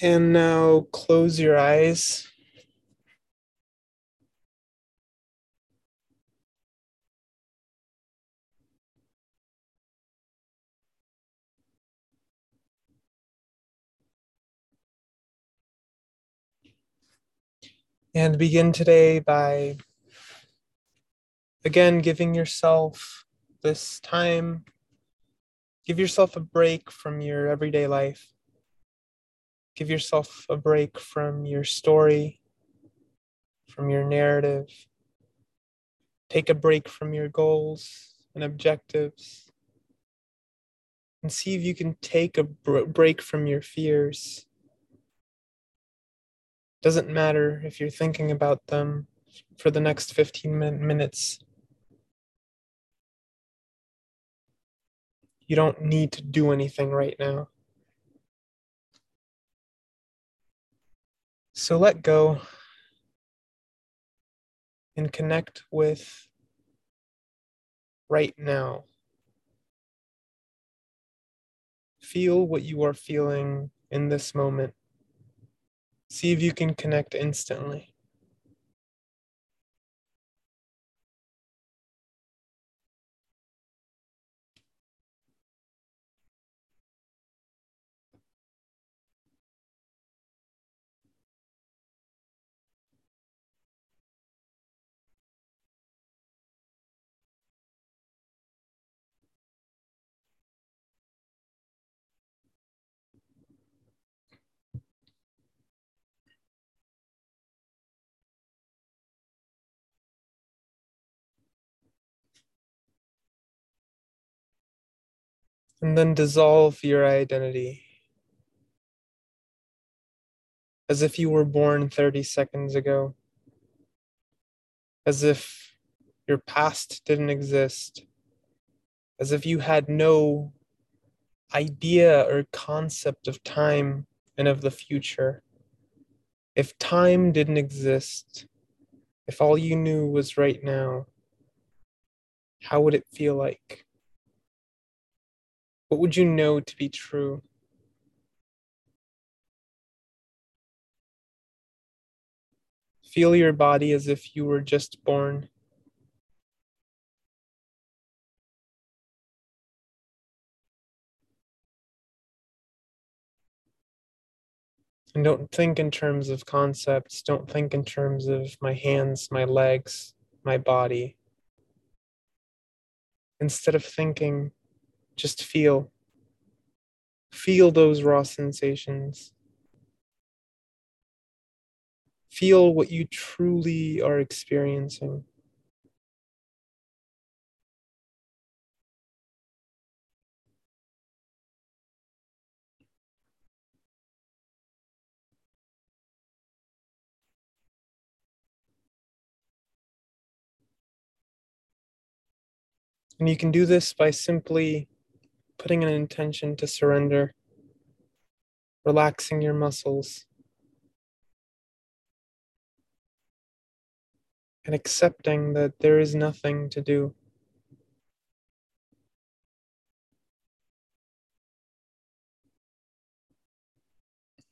And now close your eyes. And begin today by, again, giving yourself this time. Give yourself a break from your everyday life. Give yourself a break from your story, from your narrative. Take a break from your goals and objectives. And see if you can take a break from your fears. Doesn't matter if you're thinking about them for the next 15 minutes. You don't need to do anything right now. So let go and connect with right now. Feel what you are feeling in this moment. See if you can connect instantly. And then dissolve your identity as if you were born 30 seconds ago, as if your past didn't exist, as if you had no idea or concept of time and of the future. If time didn't exist, if all you knew was right now, how would it feel like? What would you know to be true? Feel your body as if you were just born. And don't think in terms of concepts. Don't think in terms of my hands, my legs, my body. Instead of thinking, just feel those raw sensations. Feel what you truly are experiencing. And you can do this by simply putting an intention to surrender, relaxing your muscles, and accepting that there is nothing to do.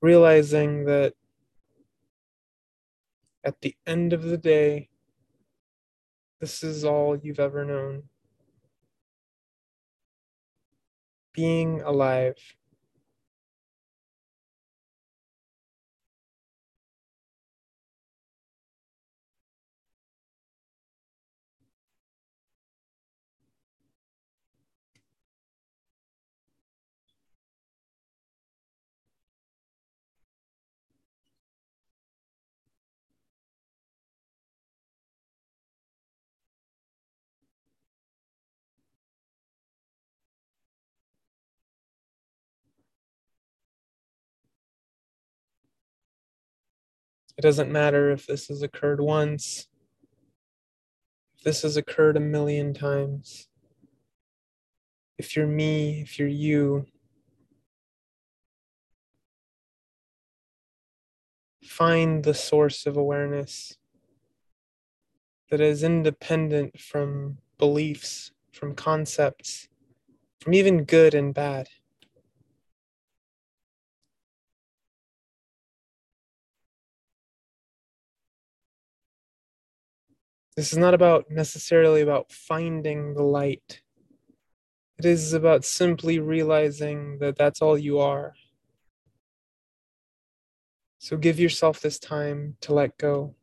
Realizing that at the end of the day, this is all you've ever known. Being alive. It doesn't matter if this has occurred once, if this has occurred a million times. If you're me, if you're you, find the source of awareness that is independent from beliefs, from concepts, from even good and bad. This is not about necessarily about finding the light. It is about simply realizing that that's all you are. So give yourself this time to let go.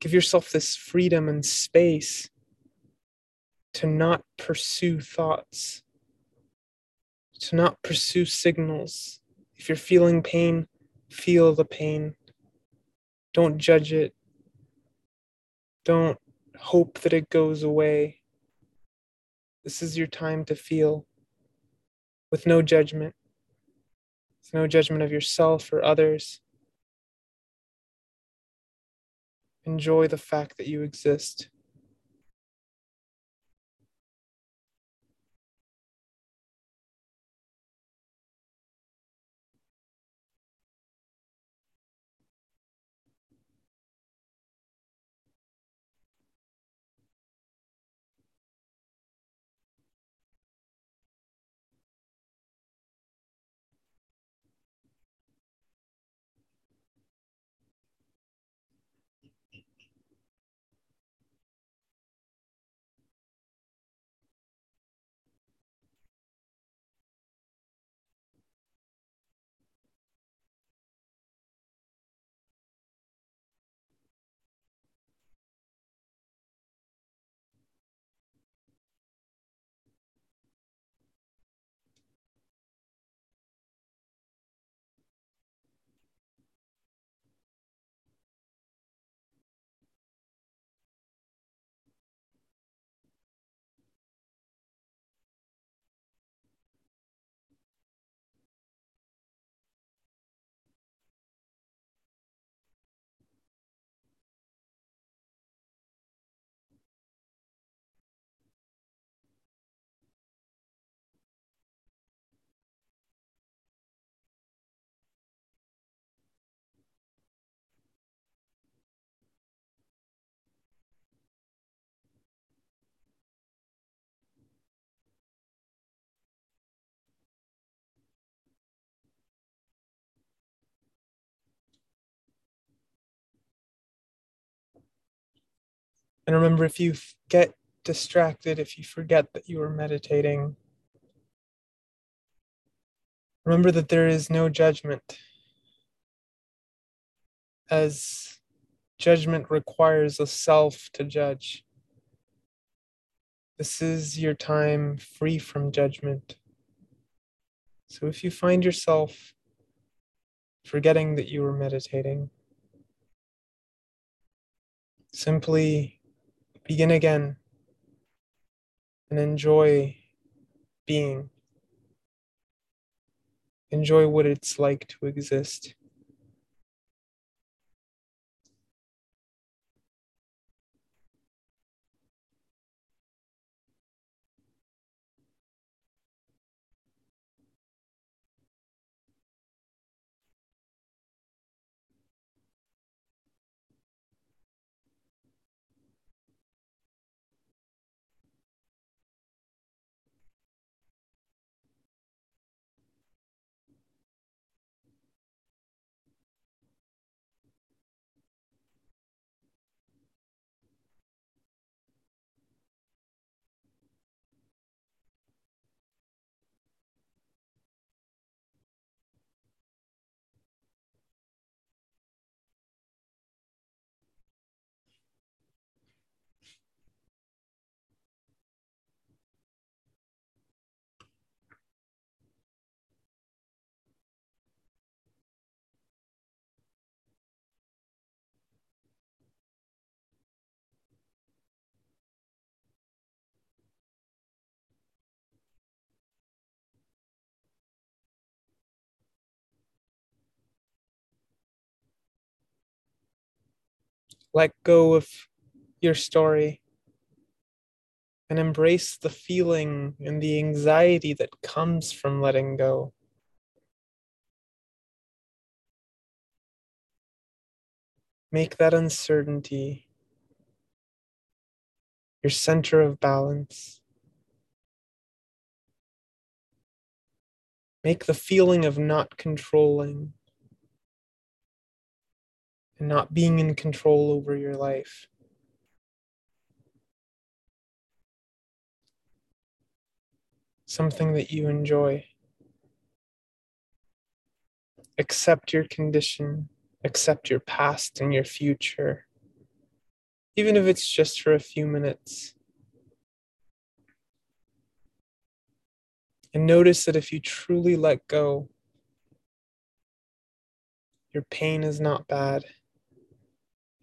Give yourself this freedom and space to not pursue thoughts, to not pursue signals. If you're feeling pain, feel the pain. Don't judge it. Don't hope that it goes away. This is your time to feel with no judgment. With no judgment of yourself or others. Enjoy the fact that you exist. And remember, if you get distracted, if you forget that you were meditating, remember that there is no judgment, as judgment requires a self to judge. This is your time free from judgment. So if you find yourself forgetting that you were meditating, simply begin again and enjoy being. Enjoy what it's like to exist. Let go of your story and embrace the feeling and the anxiety that comes from letting go. Make that uncertainty your center of balance. Make the feeling of not controlling and not being in control over your life something that you enjoy. Accept your condition, accept your past and your future, even if it's just for a few minutes. And notice that if you truly let go, your pain is not bad.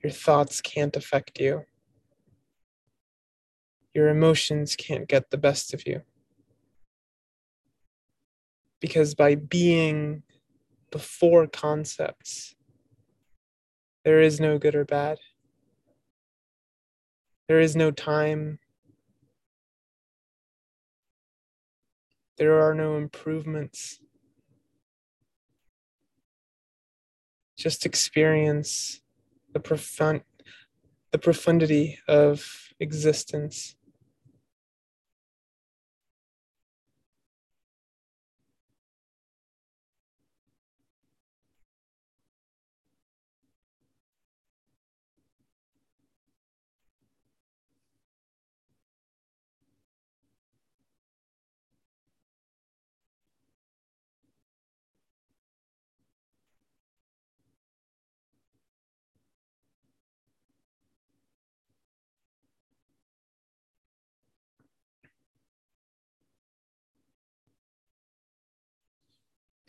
Your thoughts can't affect you. Your emotions can't get the best of you. Because by being before concepts, there is no good or bad. There is no time. There are no improvements. Just experience the profundity of existence.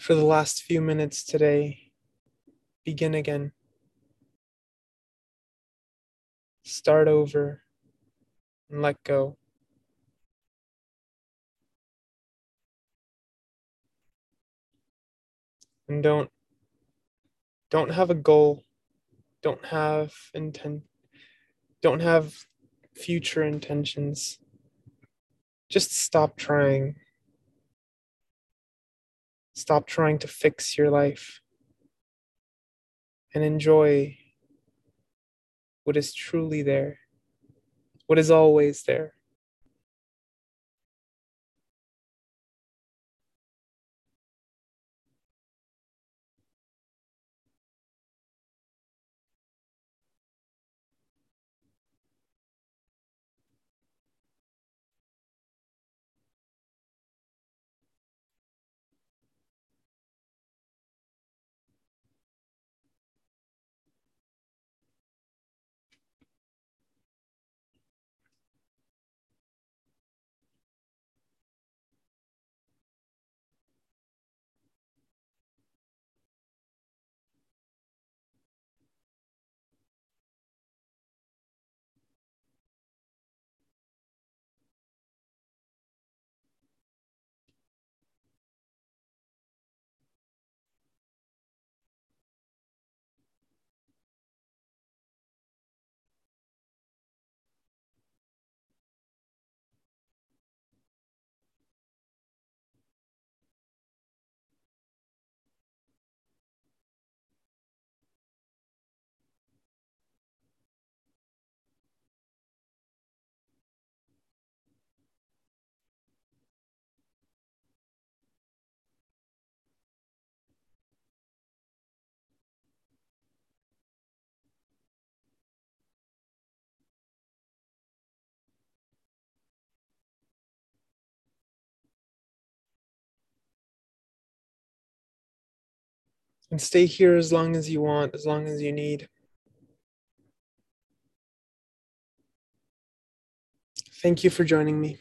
For the last few minutes today, begin again. Start over and let go. And don't have a goal. Don't have intent. Don't have future intentions. Just stop trying. Stop trying to fix your life and enjoy what is truly there, what is always there. And stay here as long as you want, as long as you need. Thank you for joining me.